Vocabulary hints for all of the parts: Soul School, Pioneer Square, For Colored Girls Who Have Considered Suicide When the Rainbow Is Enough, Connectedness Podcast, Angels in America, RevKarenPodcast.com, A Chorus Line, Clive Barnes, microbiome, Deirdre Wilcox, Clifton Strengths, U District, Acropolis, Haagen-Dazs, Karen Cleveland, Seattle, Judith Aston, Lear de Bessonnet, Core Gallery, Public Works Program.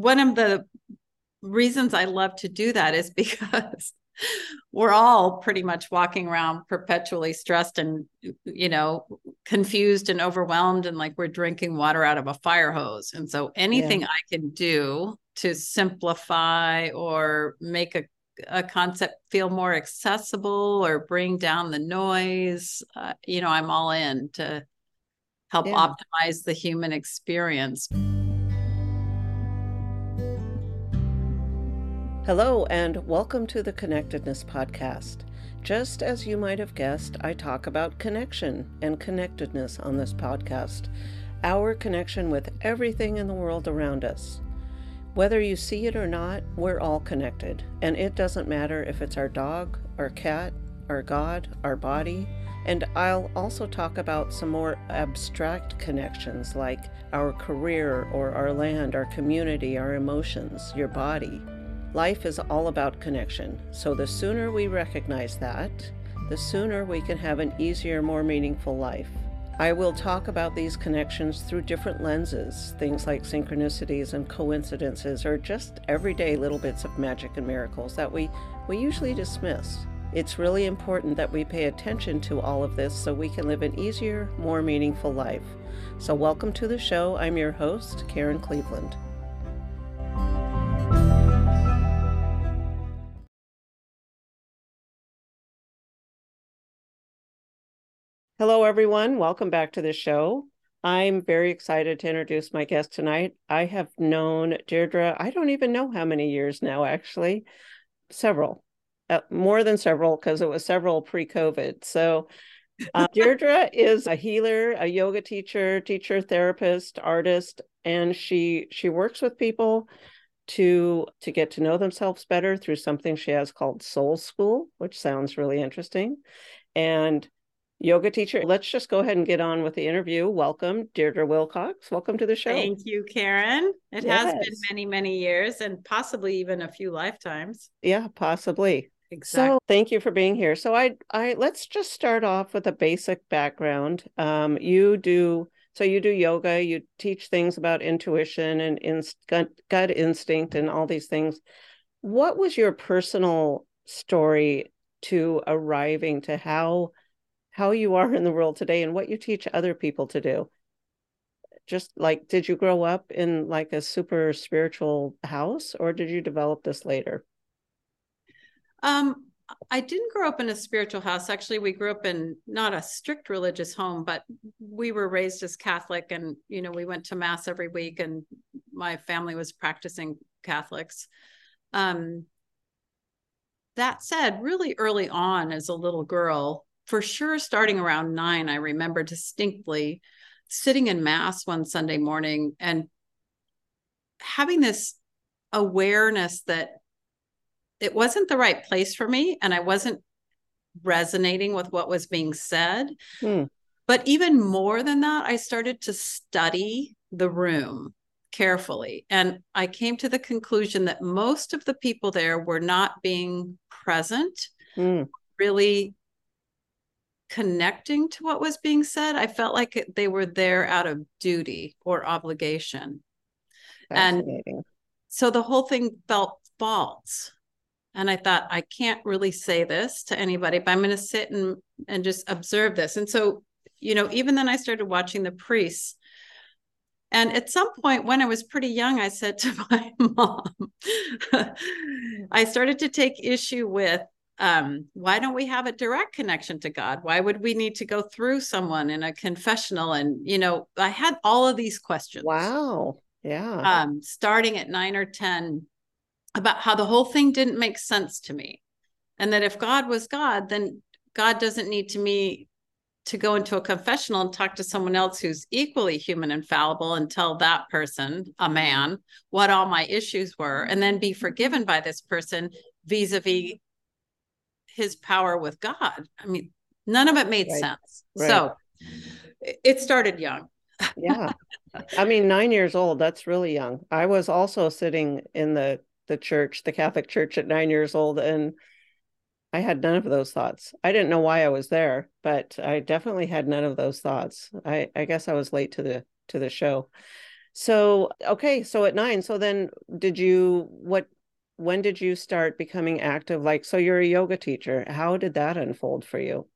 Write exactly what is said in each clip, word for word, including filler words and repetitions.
one of the reasons I love to do that is because we're all pretty much walking around perpetually stressed and, you know, confused and overwhelmed, and like we're drinking water out of a fire hose. And so anything yeah. I can do to simplify or make a, a concept feel more accessible or bring down the noise, uh, you know, I'm all in to help yeah. optimize the human experience. Hello, and welcome to the Connectedness Podcast. Just as you might have guessed, I talk about connection and connectedness on this podcast, our connection with everything in the world around us. Whether you see it or not, we're all connected, and it doesn't matter if it's our dog, our cat, our God, our body. And I'll also talk about some more abstract connections like our career or our land, our community, our emotions, your body. Life is all about connection, so the sooner we recognize that, the sooner we can have an easier, more meaningful life. I will talk about these connections through different lenses, things like synchronicities and coincidences, or just everyday little bits of magic and miracles that we, we usually dismiss. It's really important that we pay attention to all of this so we can live an easier, more meaningful life. So welcome to the show. I'm your host, Karen Cleveland. Hello, everyone. Welcome back to the show. I'm very excited to introduce my guest tonight. I have known Deirdre, I don't even know how many years now, actually, several, uh, more than several, because it was several pre-COVID. So uh, Deirdre is a healer, a yoga teacher, teacher, therapist, artist, and she she works with people to to get to know themselves better through something she has called Soul School, which sounds really interesting. And yoga teacher. Let's just go ahead and get on with the interview. Welcome, Deirdre Wilcox. Welcome to the show. Thank you, Karen. It yes. has been many, many years and possibly even a few lifetimes. Yeah, possibly. Exactly. So thank you for being here. So I, I let's just start off with a basic background. Um, you do, so you do yoga, you teach things about intuition and inst- gut, gut instinct and all these things. What was your personal story to arriving to how how you are in the world today and what you teach other people to do? Just like, did you grow up in like a super spiritual house, or did you develop this later? Um, I didn't grow up in a spiritual house. Actually, we grew up in not a strict religious home, but we were raised as Catholic, and, you know, we went to mass every week, and my family was practicing Catholics. Um, that said, really early on as a little girl, for sure, starting around nine, I remember distinctly sitting in mass one Sunday morning and having this awareness that it wasn't the right place for me, and I wasn't resonating with what was being said. Hmm. But even more than that, I started to study the room carefully, and I came to the conclusion that most of the people there were not being present, hmm. really connecting to what was being said. I felt like they were there out of duty or obligation. And so the whole thing felt false. And I thought, I can't really say this to anybody, but I'm going to sit and, and just observe this. And so, you know, even then I started watching the priests. And at some point when I was pretty young, I said to my mom, I started to take issue with Um, why don't we have a direct connection to God? Why would we need to go through someone in a confessional? And, you know, I had all of these questions. Wow. Yeah. Um, starting at nine or ten, about how the whole thing didn't make sense to me. And that if God was God, then God doesn't need to me to go into a confessional and talk to someone else who's equally human and fallible and tell that person, a man, what all my issues were, and then be forgiven by this person vis-a-vis his power with God. I mean, none of it made right. sense. Right. So it started young. Yeah. I mean, nine years old, that's really young. I was also sitting in the, the church, the Catholic church at nine years old. And I had none of those thoughts. I didn't know why I was there, but I definitely had none of those thoughts. I, I guess I was late to the, to the show. So, okay. So at nine, so then did you, what, when did you start becoming active? Like, so you're a yoga teacher. How did that unfold for you?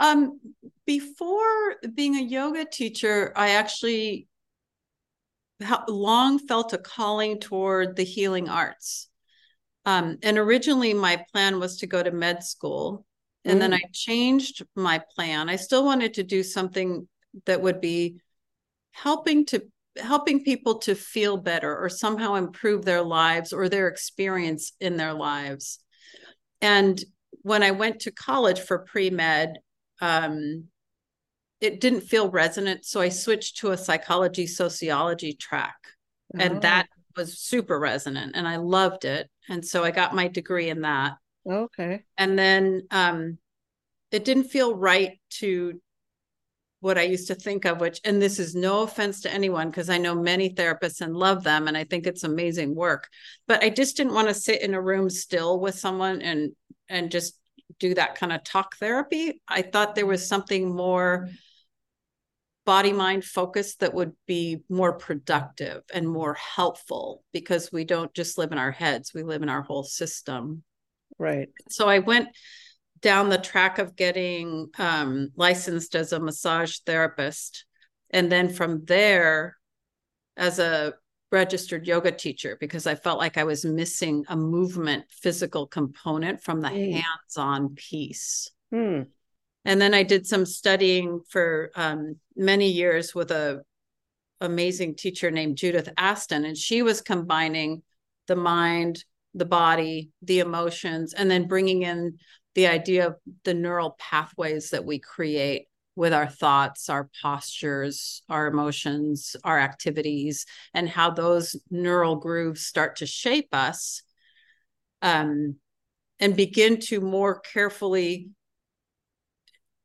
Um, before being a yoga teacher, I actually long felt a calling toward the healing arts. Um, and originally my plan was to go to med school. And mm. then I changed my plan. I still wanted to do something that would be helping to helping people to feel better or somehow improve their lives or their experience in their lives. And when I went to college for pre-med, um, it didn't feel resonant. So I switched to a psychology sociology track. Oh. And that was super resonant and I loved it. And so I got my degree in that. Okay. And then um, it didn't feel right to what I used to think of, which, and this is no offense to anyone, because I know many therapists and love them. And I think it's amazing work, but I just didn't want to sit in a room still with someone and, and just do that kind of talk therapy. I thought there was something more body, mind focused that would be more productive and more helpful, because we don't just live in our heads. We live in our whole system. Right. So I went down the track of getting um, licensed as a massage therapist. And then from there as a registered yoga teacher, because I felt like I was missing a movement, physical component from the mm. hands-on piece. Mm. And then I did some studying for um, many years with a amazing teacher named Judith Aston. And she was combining the mind, the body, the emotions, and then bringing in the idea of the neural pathways that we create with our thoughts, our postures, our emotions, our activities, and how those neural grooves start to shape us, um, and begin to more carefully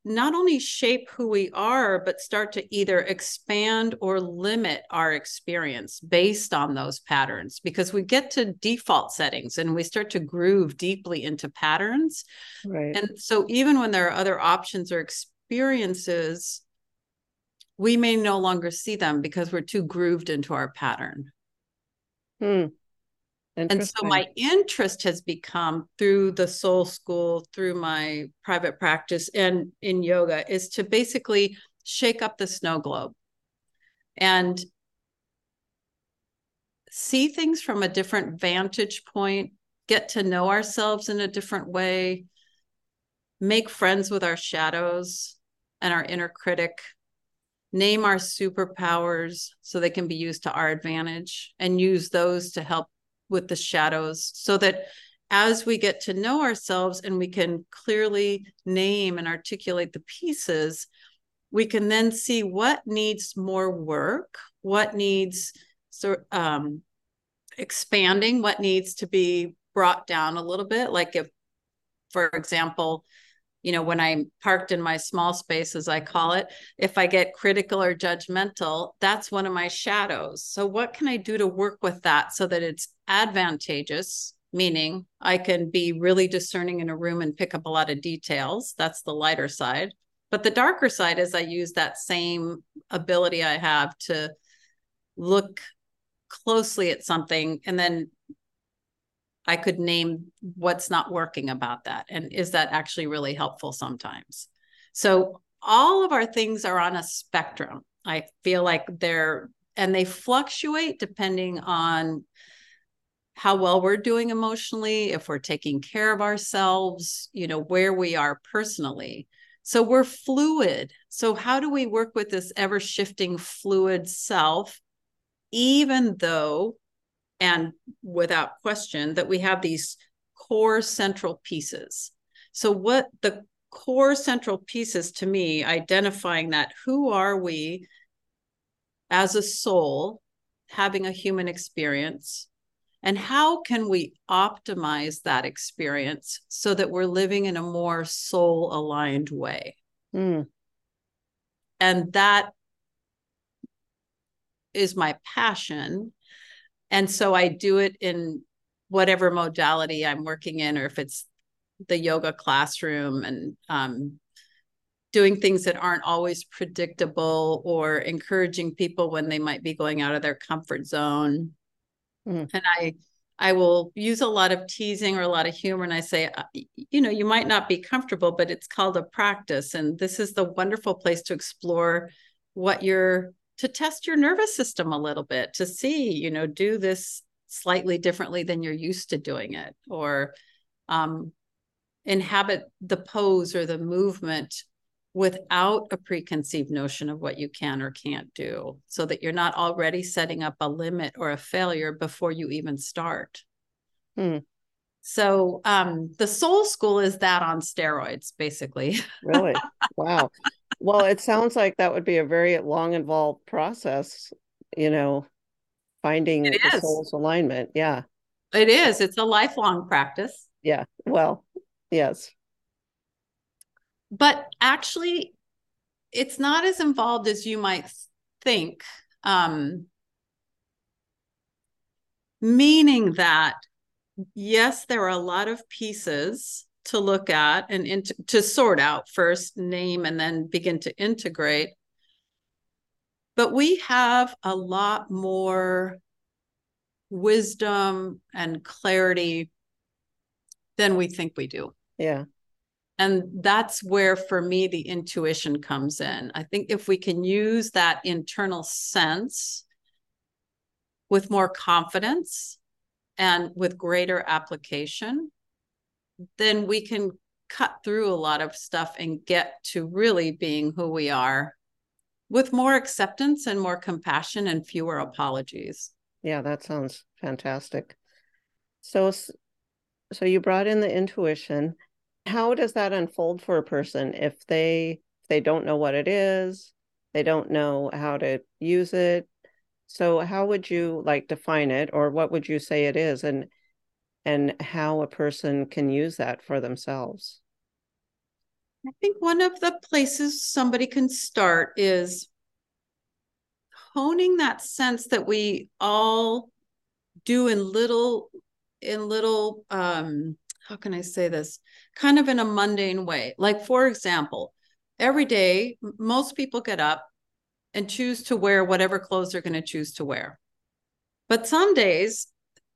not only shape who we are, but start to either expand or limit our experience based on those patterns, because we get to default settings and we start to groove deeply into patterns. Right. And so even when there are other options or experiences, we may no longer see them because we're too grooved into our pattern. Hmm. And so my interest has become, through the Soul School, through my private practice and in yoga, is to basically shake up the snow globe and see things from a different vantage point, get to know ourselves in a different way, make friends with our shadows and our inner critic, name our superpowers so they can be used to our advantage, and use those to help with the shadows, so that as we get to know ourselves and we can clearly name and articulate the pieces, we can then see what needs more work, what needs um, expanding, what needs to be brought down a little bit. Like if, for example, you know, when I'm parked in my small space, as I call it, if I get critical or judgmental, that's one of my shadows. So what can I do to work with that so that it's advantageous, meaning I can be really discerning in a room and pick up a lot of details. That's the lighter side. But the darker side is I use that same ability I have to look closely at something, and then I could name what's not working about that. And is that actually really helpful sometimes? So all of our things are on a spectrum. I feel like they're, and they fluctuate depending on how well we're doing emotionally, if we're taking care of ourselves, you know, where we are personally. So we're fluid. So how do we work with this ever-shifting fluid self, even though and without question that we have these core central pieces? So what the core central pieces to me, identifying that who are we as a soul having a human experience, and how can we optimize that experience so that we're living in a more soul aligned way? Mm. And that is my passion. And so I do it in whatever modality I'm working in, or if it's the yoga classroom and um, doing things that aren't always predictable, or encouraging people when they might be going out of their comfort zone. Mm. And I, I will use a lot of teasing or a lot of humor. And I say, you know, you might not be comfortable, but it's called a practice. And this is the wonderful place to explore what you're, to test your nervous system a little bit, to see, you know, do this slightly differently than you're used to doing it, or um, inhabit the pose or the movement without a preconceived notion of what you can or can't do, so that you're not already setting up a limit or a failure before you even start. Hmm. So um, the Soul School is that on steroids, basically. Really? Wow. Well, it sounds like that would be a very long, involved process, you know, finding the soul's alignment. Yeah, it is. It's a lifelong practice. Yeah. Well, yes. But actually, it's not as involved as you might think, um, meaning that, yes, there are a lot of pieces to look at and into, to sort out first, name, and then begin to integrate. But we have a lot more wisdom and clarity than we think we do. Yeah. And that's where, for me, the intuition comes in. I think if we can use that internal sense with more confidence and with greater application, then we can cut through a lot of stuff and get to really being who we are with more acceptance and more compassion and fewer apologies. Yeah, that sounds fantastic. So, so you brought in the intuition. How does that unfold for a person if they if they don't know what it is, they don't know how to use it? So how would you like define it, or what would you say it is, and and how a person can use that for themselves? I think one of the places somebody can start is honing that sense that we all do in little, in little, um, how can I say this? Kind of in a mundane way. Like, for example, every day, most people get up and choose to wear whatever clothes they're going to choose to wear. But some days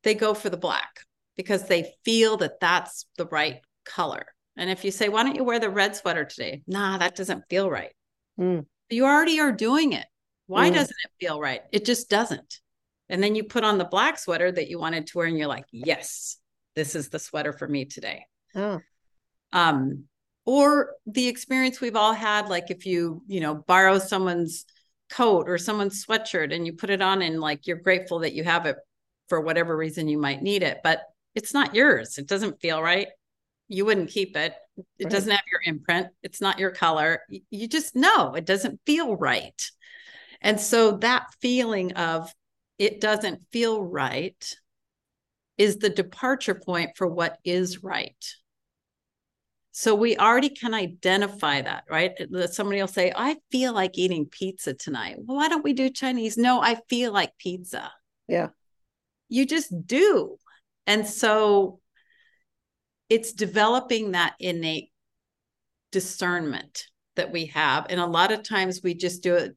they go for the black because they feel that that's the right color. And if you say, why don't you wear the red sweater today? Nah, that doesn't feel right. Mm. You already are doing it. Why mm. doesn't it feel right? It just doesn't. And then you put on the black sweater that you wanted to wear and you're like, yes, this is the sweater for me today. Oh. Um, or the experience we've all had, like if you, you know, borrow someone's coat or someone's sweatshirt and you put it on and like, you're grateful that you have it for whatever reason you might need it, but it's not yours. It doesn't feel right. You wouldn't keep it. It right. doesn't have your imprint. It's not your color. You just know it doesn't feel right. And so that feeling of it doesn't feel right is the departure point for what is right. So we already can identify that, right? Somebody will say, I feel like eating pizza tonight. Well, why don't we do Chinese? No, I feel like pizza. Yeah. You just do. And so it's developing that innate discernment that we have. And a lot of times we just do it,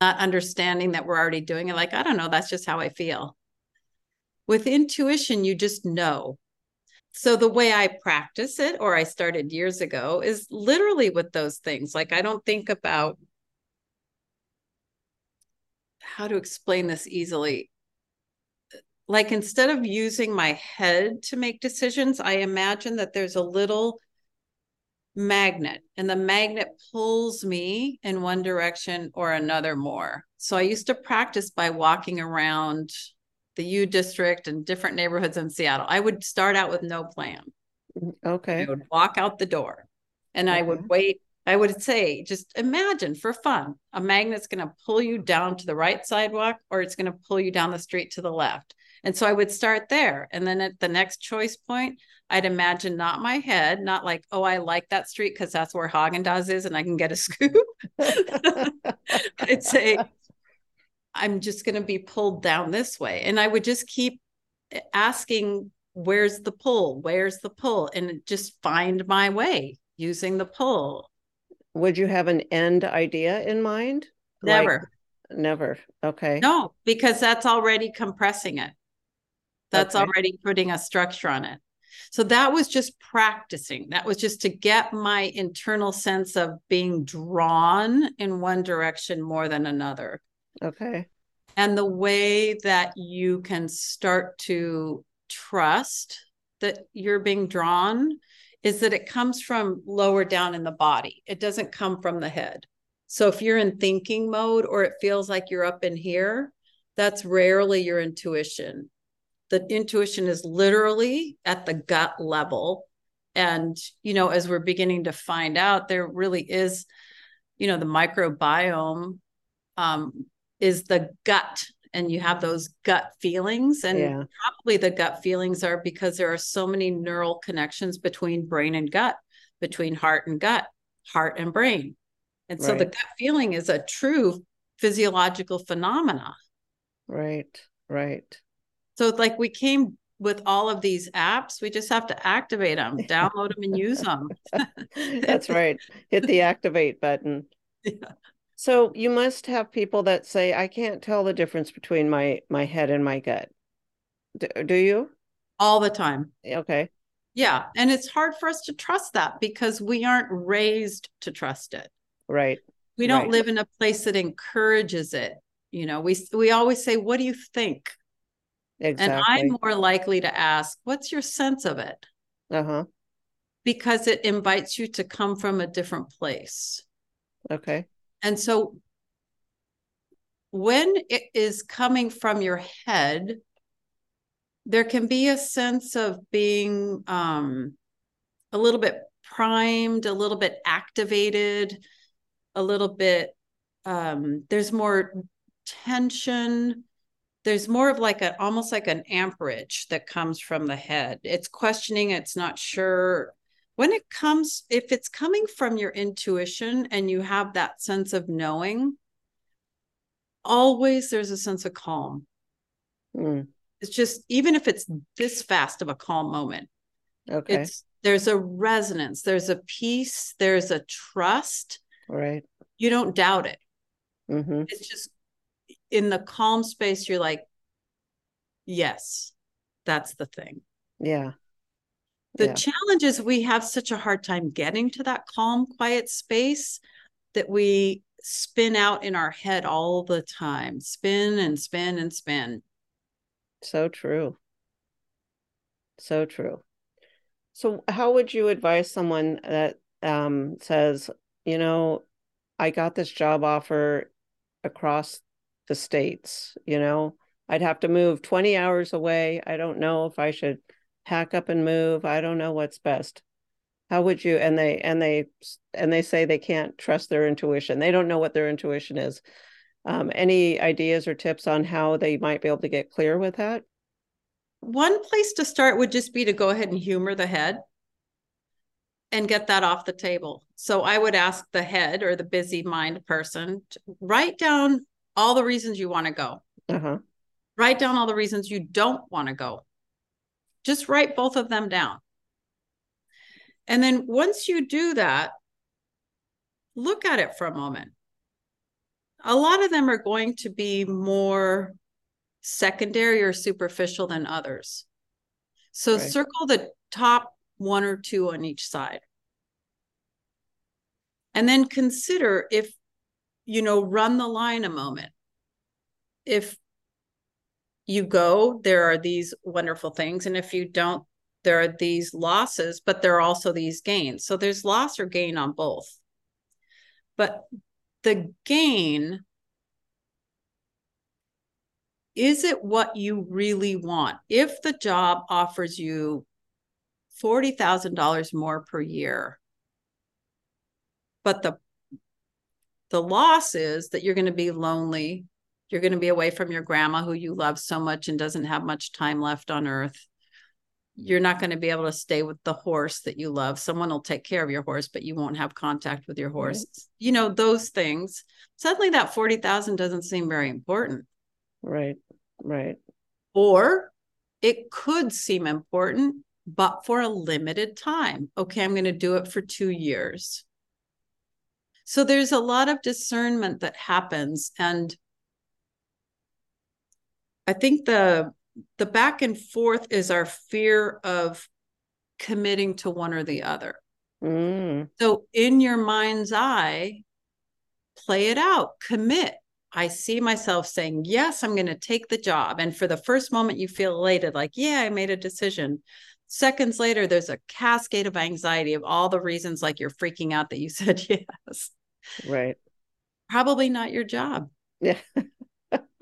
not understanding that we're already doing it. Like, I don't know, that's just how I feel. With intuition, you just know. So the way I practice it, or I started years ago, is literally with those things. Like, I don't think about how to explain this easily. Like, instead of using my head to make decisions, I imagine that there's a little magnet, and the magnet pulls me in one direction or another more. So I used to practice by walking around the U District and different neighborhoods in Seattle. I would start out with no plan. Okay. I would walk out the door and okay. I would wait. I would say, just imagine for fun, a magnet's going to pull you down to the right sidewalk, or it's going to pull you down the street to the left. And so I would start there. And then at the next choice point, I'd imagine not my head, not like, oh, I like that street because that's where Haagen-Dazs is and I can get a scoop. I'd say, I'm just going to be pulled down this way. And I would just keep asking, where's the pull? Where's the pull? And just find my way using the pull. would you have an end idea in mind? Never. Like, never. Okay. No, because that's already compressing it. That's okay. Already putting a structure on it. So that was just practicing. That was just to get my internal sense of being drawn in one direction more than another. Okay. And the way that you can start to trust that you're being drawn is that it comes from lower down in the body. It doesn't come from the head. So if you're in thinking mode or it feels like you're up in here, that's rarely your intuition. The intuition is literally at the gut level. And, you know, as we're beginning to find out, there really is, you know, the microbiome um, is the gut, and you have those gut feelings. And yeah. probably the gut feelings are because there are so many neural connections between brain and gut, between heart and gut, heart and brain. And so right. the gut feeling is a true physiological phenomena. Right, right. So like we came with all of these apps, we just have to activate them, download them and use them. That's right. Hit the activate button. Yeah. So you must have people that say, I can't tell the difference between my, my head and my gut. Do, do you? All the time. Okay. Yeah. And it's hard for us to trust that because we aren't raised to trust it. Right. We don't right. live in a place that encourages it. You know, we, we always say, what do you think? Exactly. And I'm more likely to ask, what's your sense of it? Uh-huh. Because it invites you to come from a different place. Okay. And so when it is coming from your head, there can be a sense of being um, a little bit primed, a little bit activated, a little bit, um, there's more tension. There's more of like a, almost like an amperage that comes from the head. It's questioning. It's not sure. When it comes, if it's coming from your intuition and you have that sense of knowing, always there's a sense of calm. Mm. It's just, even if it's this fast of a calm moment, okay. it's, there's a resonance, there's a peace, there's a trust. Right. You don't doubt it. Mm-hmm. It's just, in the calm space, you're like, yes, that's the thing. Yeah. The yeah. challenge is we have such a hard time getting to that calm, quiet space that we spin out in our head all the time, spin and spin and spin. So true. So true. So how would you advise someone that um, says, you know, I got this job offer across the States, you know, I'd have to move twenty hours away. I don't know if I should pack up and move. I don't know what's best. How would you, and they, and they, and they say they can't trust their intuition. They don't know what their intuition is. Um, any ideas or tips on how they might be able to get clear with that? One place to start would just be to go ahead and humor the head and get that off the table. So I would ask the head or the busy mind person to write down all the reasons you want to go. Uh-huh. Write down all the reasons you don't want to go. Just write both of them down. And then once you do that, look at it for a moment. A lot of them are going to be more secondary or superficial than others. So right. circle the top one or two on each side. And then consider if you know, run the line a moment. If you go, there are these wonderful things. And if you don't, there are these losses, but there are also these gains. So there's loss or gain on both. But the gain, is it what you really want? If the job offers you forty thousand dollars more per year, but the The loss is that you're going to be lonely. You're going to be away from your grandma who you love so much and doesn't have much time left on earth. You're not going to be able to stay with the horse that you love. Someone will take care of your horse, but you won't have contact with your horse. Right. You know, those things. Suddenly that forty thousand doesn't seem very important. Right, right. Or it could seem important, but for a limited time. Okay, I'm going to do it for two years. So there's a lot of discernment that happens. And I think the the back and forth is our fear of committing to one or the other. Mm. So in your mind's eye, play it out, commit. I see myself saying, yes, I'm going to take the job. And for the first moment, you feel elated, like, yeah, I made a decision. Seconds later, there's a cascade of anxiety of all the reasons, like you're freaking out that you said yes. Right. Probably not your job. Yeah.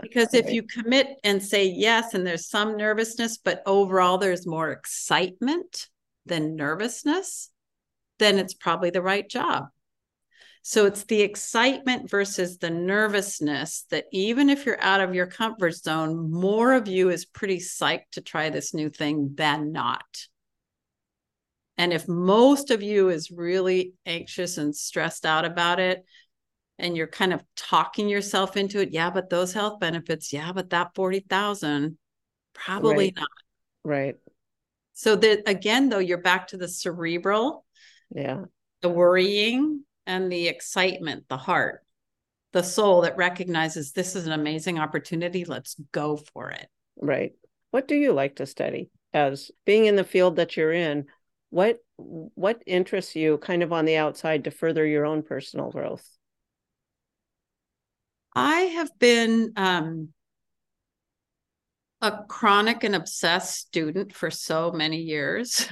Because if right. you commit and say yes, and there's some nervousness, but overall there's more excitement than nervousness, then it's probably the right job. So it's the excitement versus the nervousness that even if you're out of your comfort zone, more of you is pretty psyched to try this new thing than not. And if most of you is really anxious and stressed out about it, and you're kind of talking yourself into it, yeah, but those health benefits, yeah, but that forty thousand, probably right. not. Right. So that, again, though, you're back to the cerebral, yeah, the worrying, and the excitement, the heart, the soul that recognizes this is an amazing opportunity. Let's go for it. Right. What do you like to study as being in the field that you're in? What, what interests you kind of on the outside to further your own personal growth? I have been um, a chronic and obsessed student for so many years.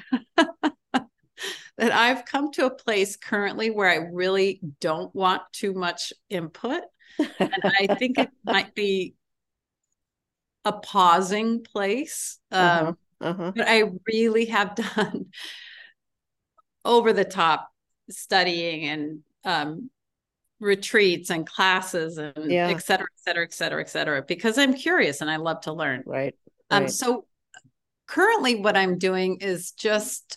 That I've come to a place currently where I really don't want too much input. And I think it might be a pausing place. Uh-huh, um, uh-huh. But I really have done over the top studying and um, retreats and classes and yeah. et cetera, et cetera, et cetera, et cetera, because I'm curious and I love to learn. Right. right. Um, so currently what I'm doing is just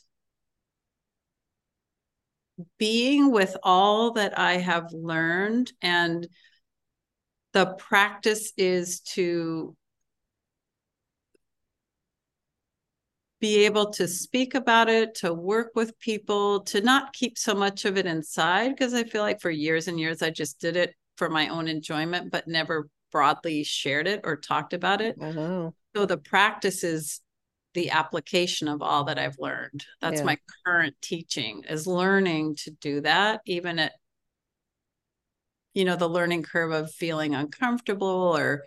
being with all that I have learned, and the practice is to be able to speak about it, to work with people, to not keep so much of it inside, because I feel like for years and years I just did it for my own enjoyment, but never broadly shared it or talked about it. I know. So the practice is the application of all that I've learned. That's yeah. my current teaching, is learning to do that, even at, you know, the learning curve of feeling uncomfortable or,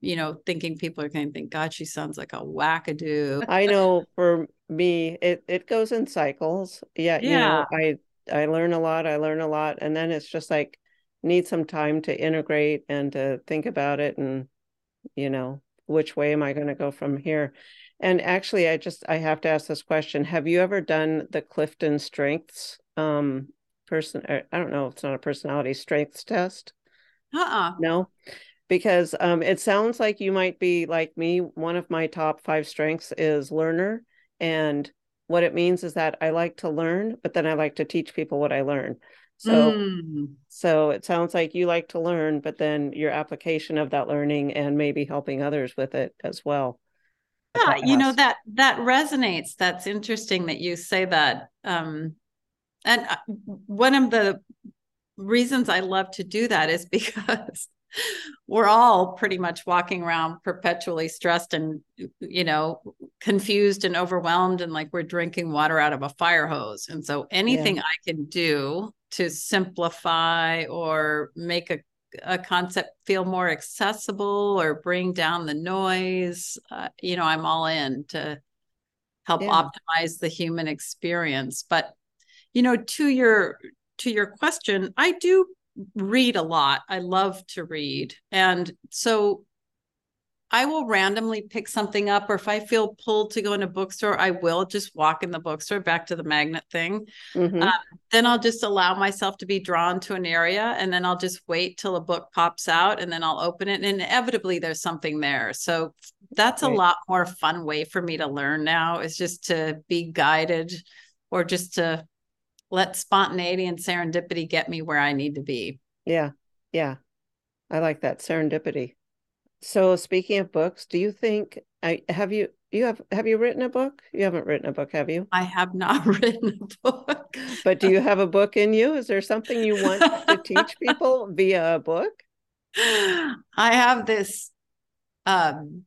you know, thinking people are going to think, God, she sounds like a wackadoo. I know for me, it, it goes in cycles. Yeah. yeah. You know, I, I learn a lot, I learn a lot. And then it's just like, need some time to integrate and to think about it. And, you know, which way am I going to go from here? And actually, I just, I have to ask this question. Have you ever done the Clifton Strengths um, person? Or I don't know if it's not a personality strengths test. Uh-uh. No, because um, it sounds like you might be like me. One of my top five strengths is learner. And what it means is that I like to learn, but then I like to teach people what I learn. So, mm. so it sounds like you like to learn, but then your application of that learning and maybe helping others with it as well. Yeah, you know, that that resonates. That's interesting that you say that. Um, and one of the reasons I love to do that is because we're all pretty much walking around perpetually stressed and, you know, confused and overwhelmed and like we're drinking water out of a fire hose. And so anything yeah. I can do to simplify or make a a concept feel more accessible or bring down the noise, uh, you know, I'm all in to help yeah. optimize the human experience. But, you know, to your, to your question, I do read a lot. I love to read. And so I will randomly pick something up, or if I feel pulled to go in a bookstore, I will just walk in the bookstore, back to the magnet thing. Mm-hmm. Um, then I'll just allow myself to be drawn to an area, and then I'll just wait till a book pops out, and then I'll open it, and inevitably there's something there. So that's right. a lot more fun way for me to learn now, is just to be guided or just to let spontaneity and serendipity get me where I need to be. Yeah. Yeah. I like that, serendipity. So speaking of books, do you think I, have you, you have, have you written a book? You haven't written a book, have you? I have not written a book. But do you have a book in you? Is there something you want to teach people via a book? I have this um,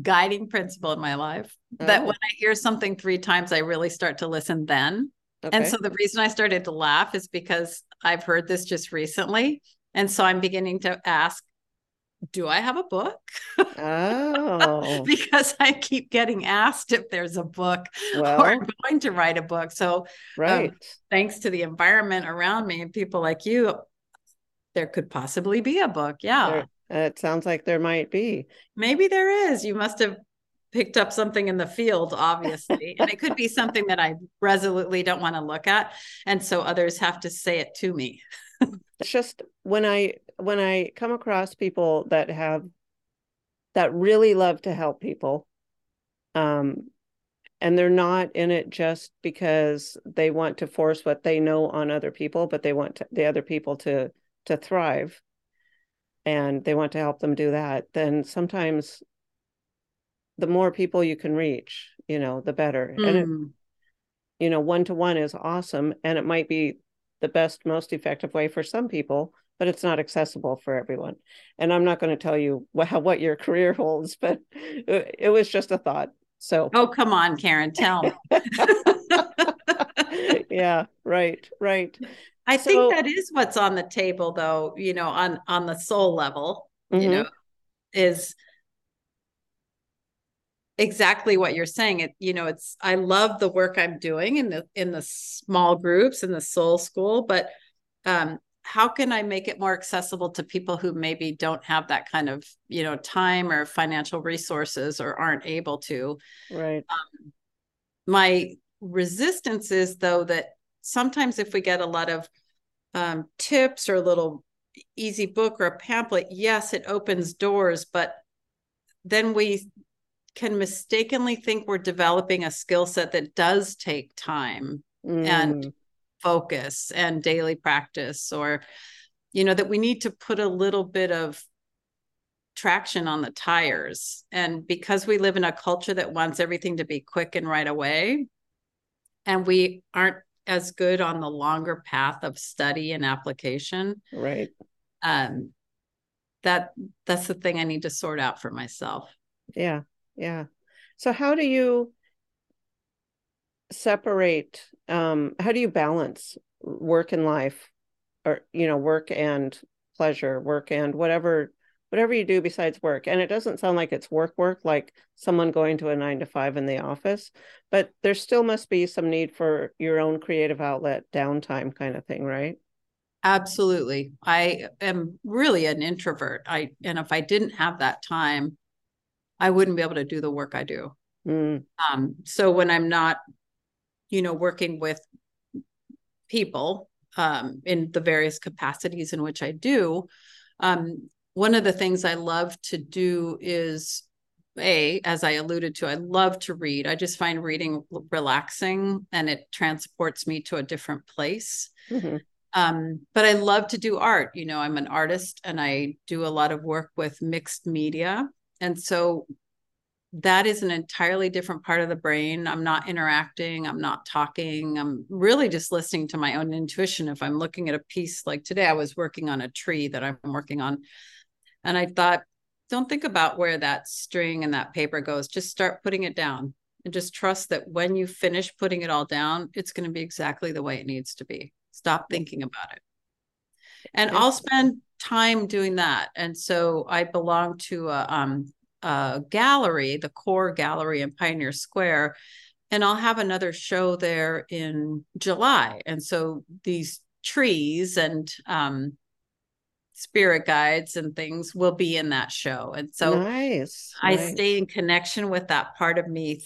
guiding principle in my life oh. that when I hear something three times, I really start to listen then. Okay. And so the reason I started to laugh is because I've heard this just recently. And so I'm beginning to ask, do I have a book? Oh, because I keep getting asked if there's a book well, or I'm going to write a book. So right. Um, thanks to the environment around me and people like you, there could possibly be a book. Yeah. There, it sounds like there might be. Maybe there is. You must have picked up something in the field, obviously. And it could be something that I resolutely don't want to look at. And so others have to say it to me. It's just when I, when I come across people that have, that really love to help people, um, and they're not in it just because they want to force what they know on other people, but they want to, the other people to, to thrive, and they want to help them do that, then sometimes the more people you can reach, you know, the better. Mm. And it, you know, one-to-one is awesome. And it might be the best, most effective way for some people, but it's not accessible for everyone. And I'm not going to tell you what, what your career holds, but it, it was just a thought. So. Oh, come on, Karen, tell me. Yeah, right, right. I so, think that is what's on the table though, you know, on, on the soul level, mm-hmm. you know, is exactly what you're saying. It, you know, it's, I love the work I'm doing in the, in the small groups in the Soul School, but, um, how can I make it more accessible to people who maybe don't have that kind of, you know, time or financial resources or aren't able to, right. Um, my resistance is though, that sometimes if we get a lot of, um, tips or a little easy book or a pamphlet, yes, it opens doors, but then we can mistakenly think we're developing a skill set that does take time mm. and focus and daily practice, or, you know, that we need to put a little bit of traction on the tires. And because we live in a culture that wants everything to be quick and right away, and we aren't as good on the longer path of study and application. Right. Um, that that's the thing I need to sort out for myself. Yeah. Yeah. So how do you separate, um, how do you balance work and life, or, you know, work and pleasure, work and whatever, whatever you do besides work? And it doesn't sound like it's work, work, like someone going to a nine to five in the office, but there still must be some need for your own creative outlet, downtime kind of thing, right? Absolutely. I am really an introvert. I, and if I didn't have that time, I wouldn't be able to do the work I do. Mm. Um, so when I'm not, you know, working with people um, in the various capacities in which I do, um, one of the things I love to do is, A, as I alluded to, I love to read. I just find reading relaxing and it transports me to a different place. Mm-hmm. Um, but I love to do art. You know, I'm an artist and I do a lot of work with mixed media. And so that is an entirely different part of the brain. I'm not interacting. I'm not talking. I'm really just listening to my own intuition. If I'm looking at a piece, like today, I was working on a tree that I'm working on. And I thought, don't think about where that string and that paper goes. Just start putting it down and just trust that when you finish putting it all down, it's going to be exactly the way it needs to be. Stop thinking about it. And I'll spend time doing that. And so I belong to a, um, a gallery, the Core Gallery in Pioneer Square, and I'll have another show there in July. And so these trees and um, spirit guides and things will be in that show. And so nice, I nice. stay in connection with that part of me.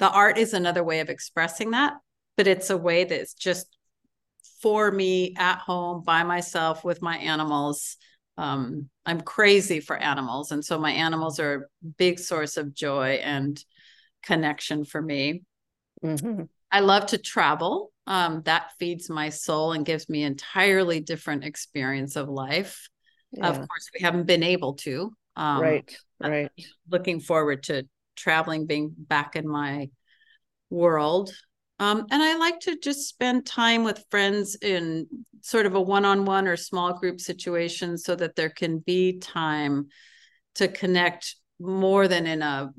The art is another way of expressing that, but it's a way that's just for me at home by myself with my animals. Um, I'm crazy for animals. And so my animals are a big source of joy and connection for me. Mm-hmm. I love to travel. Um, that feeds my soul and gives me entirely different experience of life. Yeah. Of course, we haven't been able to. Um, right. Right. I'm looking forward to traveling, being back in my world. Um, and I like to just spend time with friends in sort of a one-on-one or small group situation so that there can be time to connect more than in a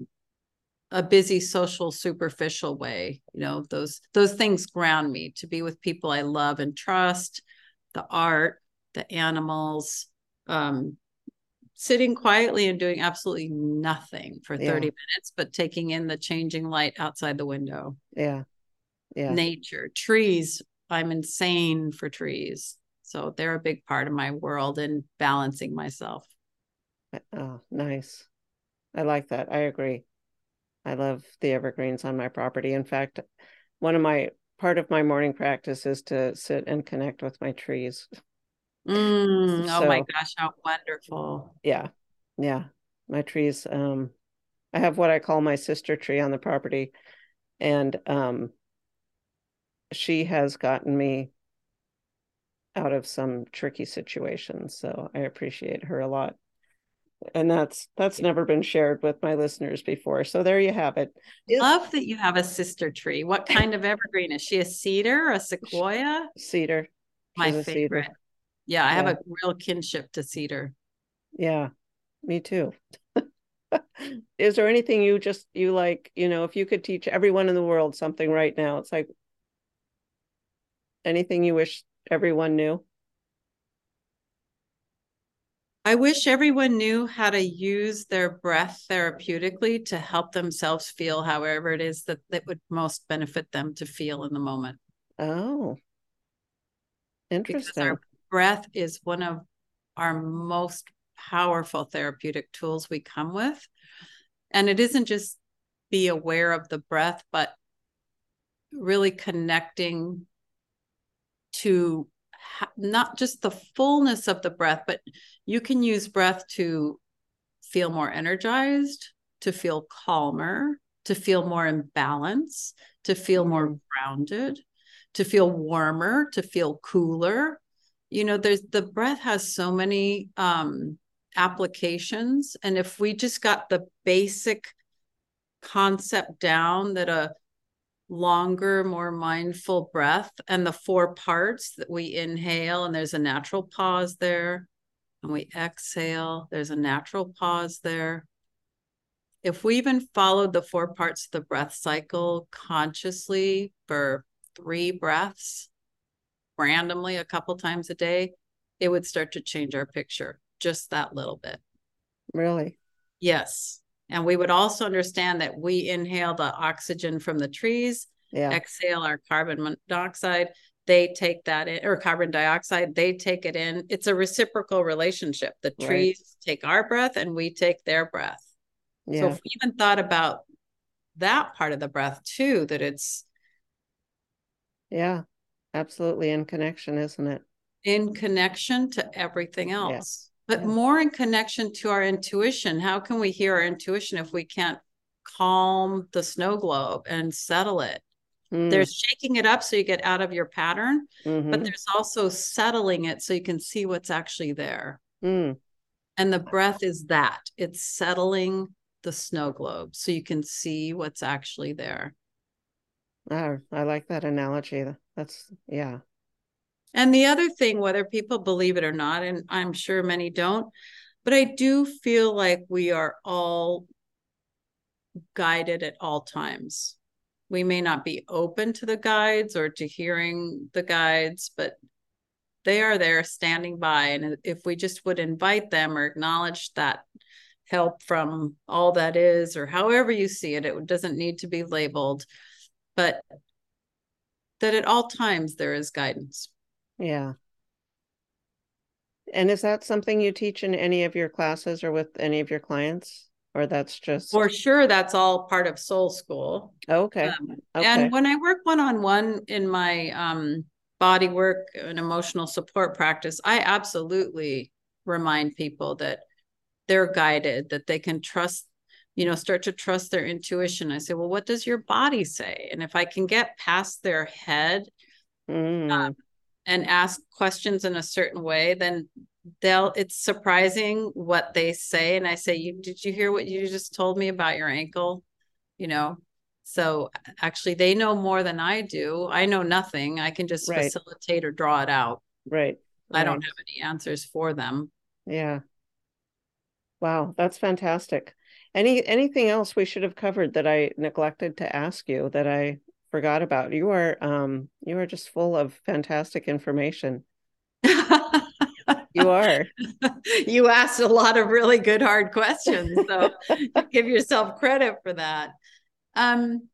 a busy, social, superficial way. You know, those those things ground me, to be with people I love and trust, the art, the animals, um, sitting quietly and doing absolutely nothing for yeah. thirty minutes, but taking in the changing light outside the window. Yeah. Yeah. Nature, trees. I'm insane for trees. So they're a big part of my world and balancing myself. Oh, nice. I like that. I agree. I love the evergreens on my property. In fact, one of my part of my morning practice is to sit and connect with my trees. Mm, so, oh my gosh, how wonderful. Yeah. Yeah. My trees. Um, I have what I call my sister tree on the property. And um, she has gotten me out of some tricky situations. So I appreciate her a lot. And that's that's never been shared with my listeners before. So there you have it. I love that you have a sister tree. What kind of evergreen? Is she a cedar, a sequoia? Cedar. My favorite. Cedar. Yeah, I yeah. have a real kinship to cedar. Yeah, me too. Is there anything you just, you like, you know, if you could teach everyone in the world something right now, it's like anything you wish everyone knew? I wish everyone knew how to use their breath therapeutically to help themselves feel however it is that, that would most benefit them to feel in the moment. Oh, interesting. Because our breath is one of our most powerful therapeutic tools we come with. And it isn't just be aware of the breath, but really connecting to not just the fullness of the breath, but you can use breath to feel more energized, to feel calmer, to feel more in balance, to feel more grounded, to feel warmer, to feel cooler. You know, there's the breath has so many um, applications. And if we just got the basic concept down that a longer, more mindful breath and the four parts that we inhale and there's a natural pause there, and we exhale, there's a natural pause there. If we even followed the four parts of the breath cycle consciously for three breaths randomly a couple times a day, it would start to change our picture just that little bit. Really? Yes. And we would also understand that we inhale the oxygen from the trees, yeah. exhale our carbon monoxide, they take that in, or carbon dioxide, they take it in. It's a reciprocal relationship. The trees right. take our breath and we take their breath. Yeah. So if we even thought about that part of the breath too, that it's. Yeah, absolutely. In connection, isn't it? In connection to everything else. Yeah. But more in connection to our intuition. How can we hear our intuition if we can't calm the snow globe and settle it? Mm. There's shaking it up so you get out of your pattern, mm-hmm. but there's also settling it so you can see what's actually there. Mm. And the breath is that. It's settling the snow globe so you can see what's actually there. Oh, I like that analogy. That's, yeah. And the other thing, whether people believe it or not, and I'm sure many don't, but I do feel like we are all guided at all times. We may not be open to the guides or to hearing the guides, but they are there standing by. And if we just would invite them or acknowledge that help from all that is, or however you see it, it doesn't need to be labeled, but that at all times there is guidance. Yeah. And is that something you teach in any of your classes or with any of your clients? Or that's just... For sure, that's all part of Soul School. Okay. Um, okay. And when I work one-on-one in my um, body work and emotional support practice, I absolutely remind people that they're guided, that they can trust, you know, start to trust their intuition. I say, well, what does your body say? And if I can get past their head... Mm. Um, and ask questions in a certain way, then they'll, it's surprising what they say. And I say, you, did you hear what you just told me about your ankle? You know, so actually they know more than I do. I know nothing. I can just right. facilitate or draw it out. Right. I right. don't have any answers for them. Yeah. Wow. That's fantastic. Any, anything else we should have covered that I neglected to ask you that I forgot about? You are, um, you are just full of fantastic information. You are. You asked a lot of really good, hard questions. So give yourself credit for that. Um,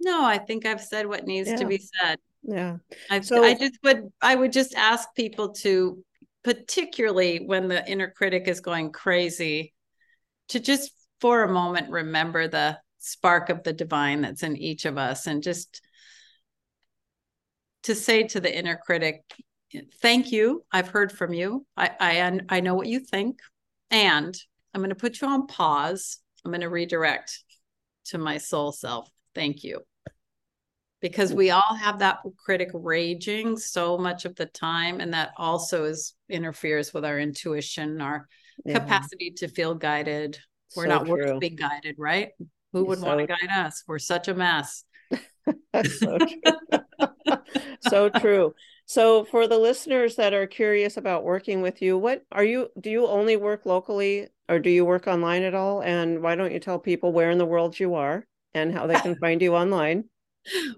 no, I think I've said what needs yeah. to be said. Yeah. I've, so, I just would, I would just ask people to, particularly when the inner critic is going crazy, to just for a moment, remember the spark of the divine that's in each of us, and just to say to the inner critic, thank you. I've heard from you. I, I, I know what you think, and I'm going to put you on pause. I'm going to redirect to my soul self. Thank you. Because we all have that critic raging so much of the time. And that also is interferes with our intuition, our yeah. capacity to feel guided. We're so not worth to be guided, right? Who would so want to guide us? We're such a mess. So true. So true. So for the listeners that are curious about working with you, what are you, do you only work locally, or do you work online at all? And why don't you tell people where in the world you are and how they can find you online?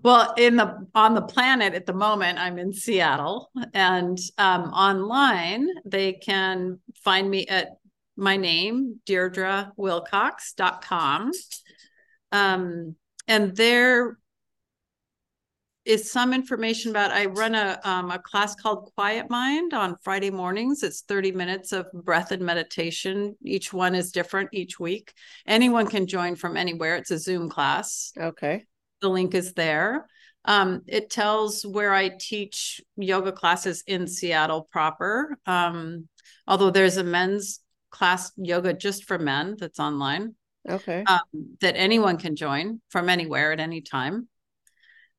Well, in the on the planet at the moment, I'm in Seattle, and um, online they can find me at my name, Deirdre Wilcox dot com. Um, and there is some information about, I run a, um, a class called Quiet Mind on Friday mornings. It's thirty minutes of breath and meditation. Each one is different each week. Anyone can join from anywhere. It's a Zoom class. Okay. The link is there. Um, it tells where I teach yoga classes in Seattle proper. Um, although there's a men's class yoga just for men that's online. Okay. Um, that anyone can join from anywhere at any time.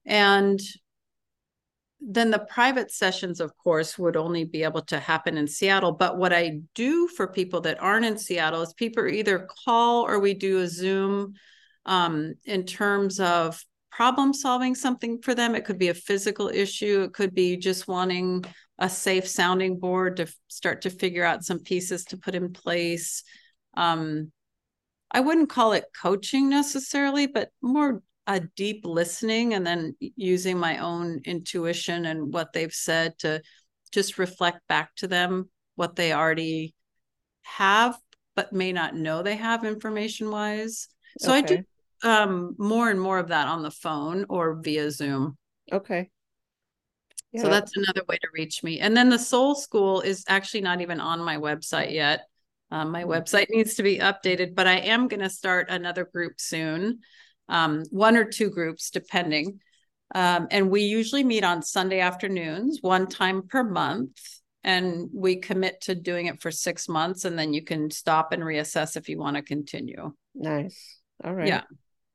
And then the private sessions, of course, would only be able to happen in Seattle. But what I do for people that aren't in Seattle is people either call or we do a Zoom Um, in terms of problem solving something for them. It could be a physical issue. It could be just wanting a safe sounding board to f- start to figure out some pieces to put in place. Um, I wouldn't call it coaching necessarily, but more a deep listening, and then using my own intuition and what they've said to just reflect back to them what they already have, but may not know they have information wise. So okay. I do um more and more of that on the phone or via Zoom. Okay. Yeah. So that's another way to reach me. And then the Soul School is actually not even on my website yet. Um, my website needs to be updated, but I am going to start another group soon. Um, one or two groups, depending. Um, and we usually meet on Sunday afternoons, one time per month. And we commit to doing it for six months. And then you can stop and reassess if you want to continue. Nice. All right. Yeah.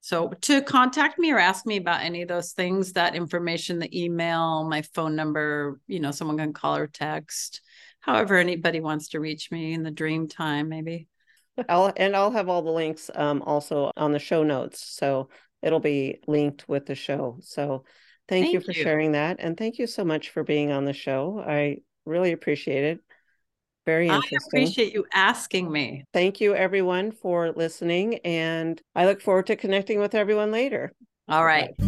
So to contact me or ask me about any of those things, that information, the email, my phone number, you know, someone can call or text, however anybody wants to reach me in the dream time, maybe. I'll, and I'll have all the links um, also on the show notes. So it'll be linked with the show. So thank, thank you for you. sharing that. And thank you so much for being on the show. I really appreciate it. Very interesting. I appreciate you asking me. Thank you, everyone, for listening. And I look forward to connecting with everyone later. All right. Bye.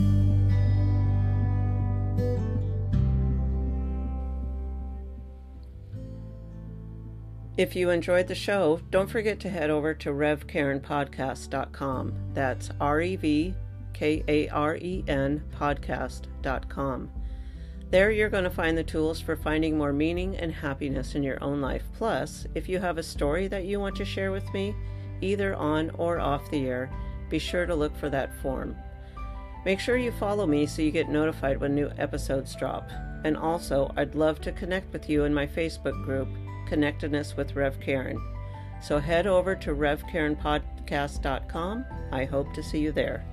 If you enjoyed the show, don't forget to head over to Rev Karen Podcast dot com. That's R E V K A R E N podcast dot com. There you're going to find the tools for finding more meaning and happiness in your own life. Plus, if you have a story that you want to share with me, either on or off the air, be sure to look for that form. Make sure you follow me so you get notified when new episodes drop. And also, I'd love to connect with you in my Facebook group, Connectedness with Rev Karen. So head over to Rev Karen Podcast dot com. I hope to see you there.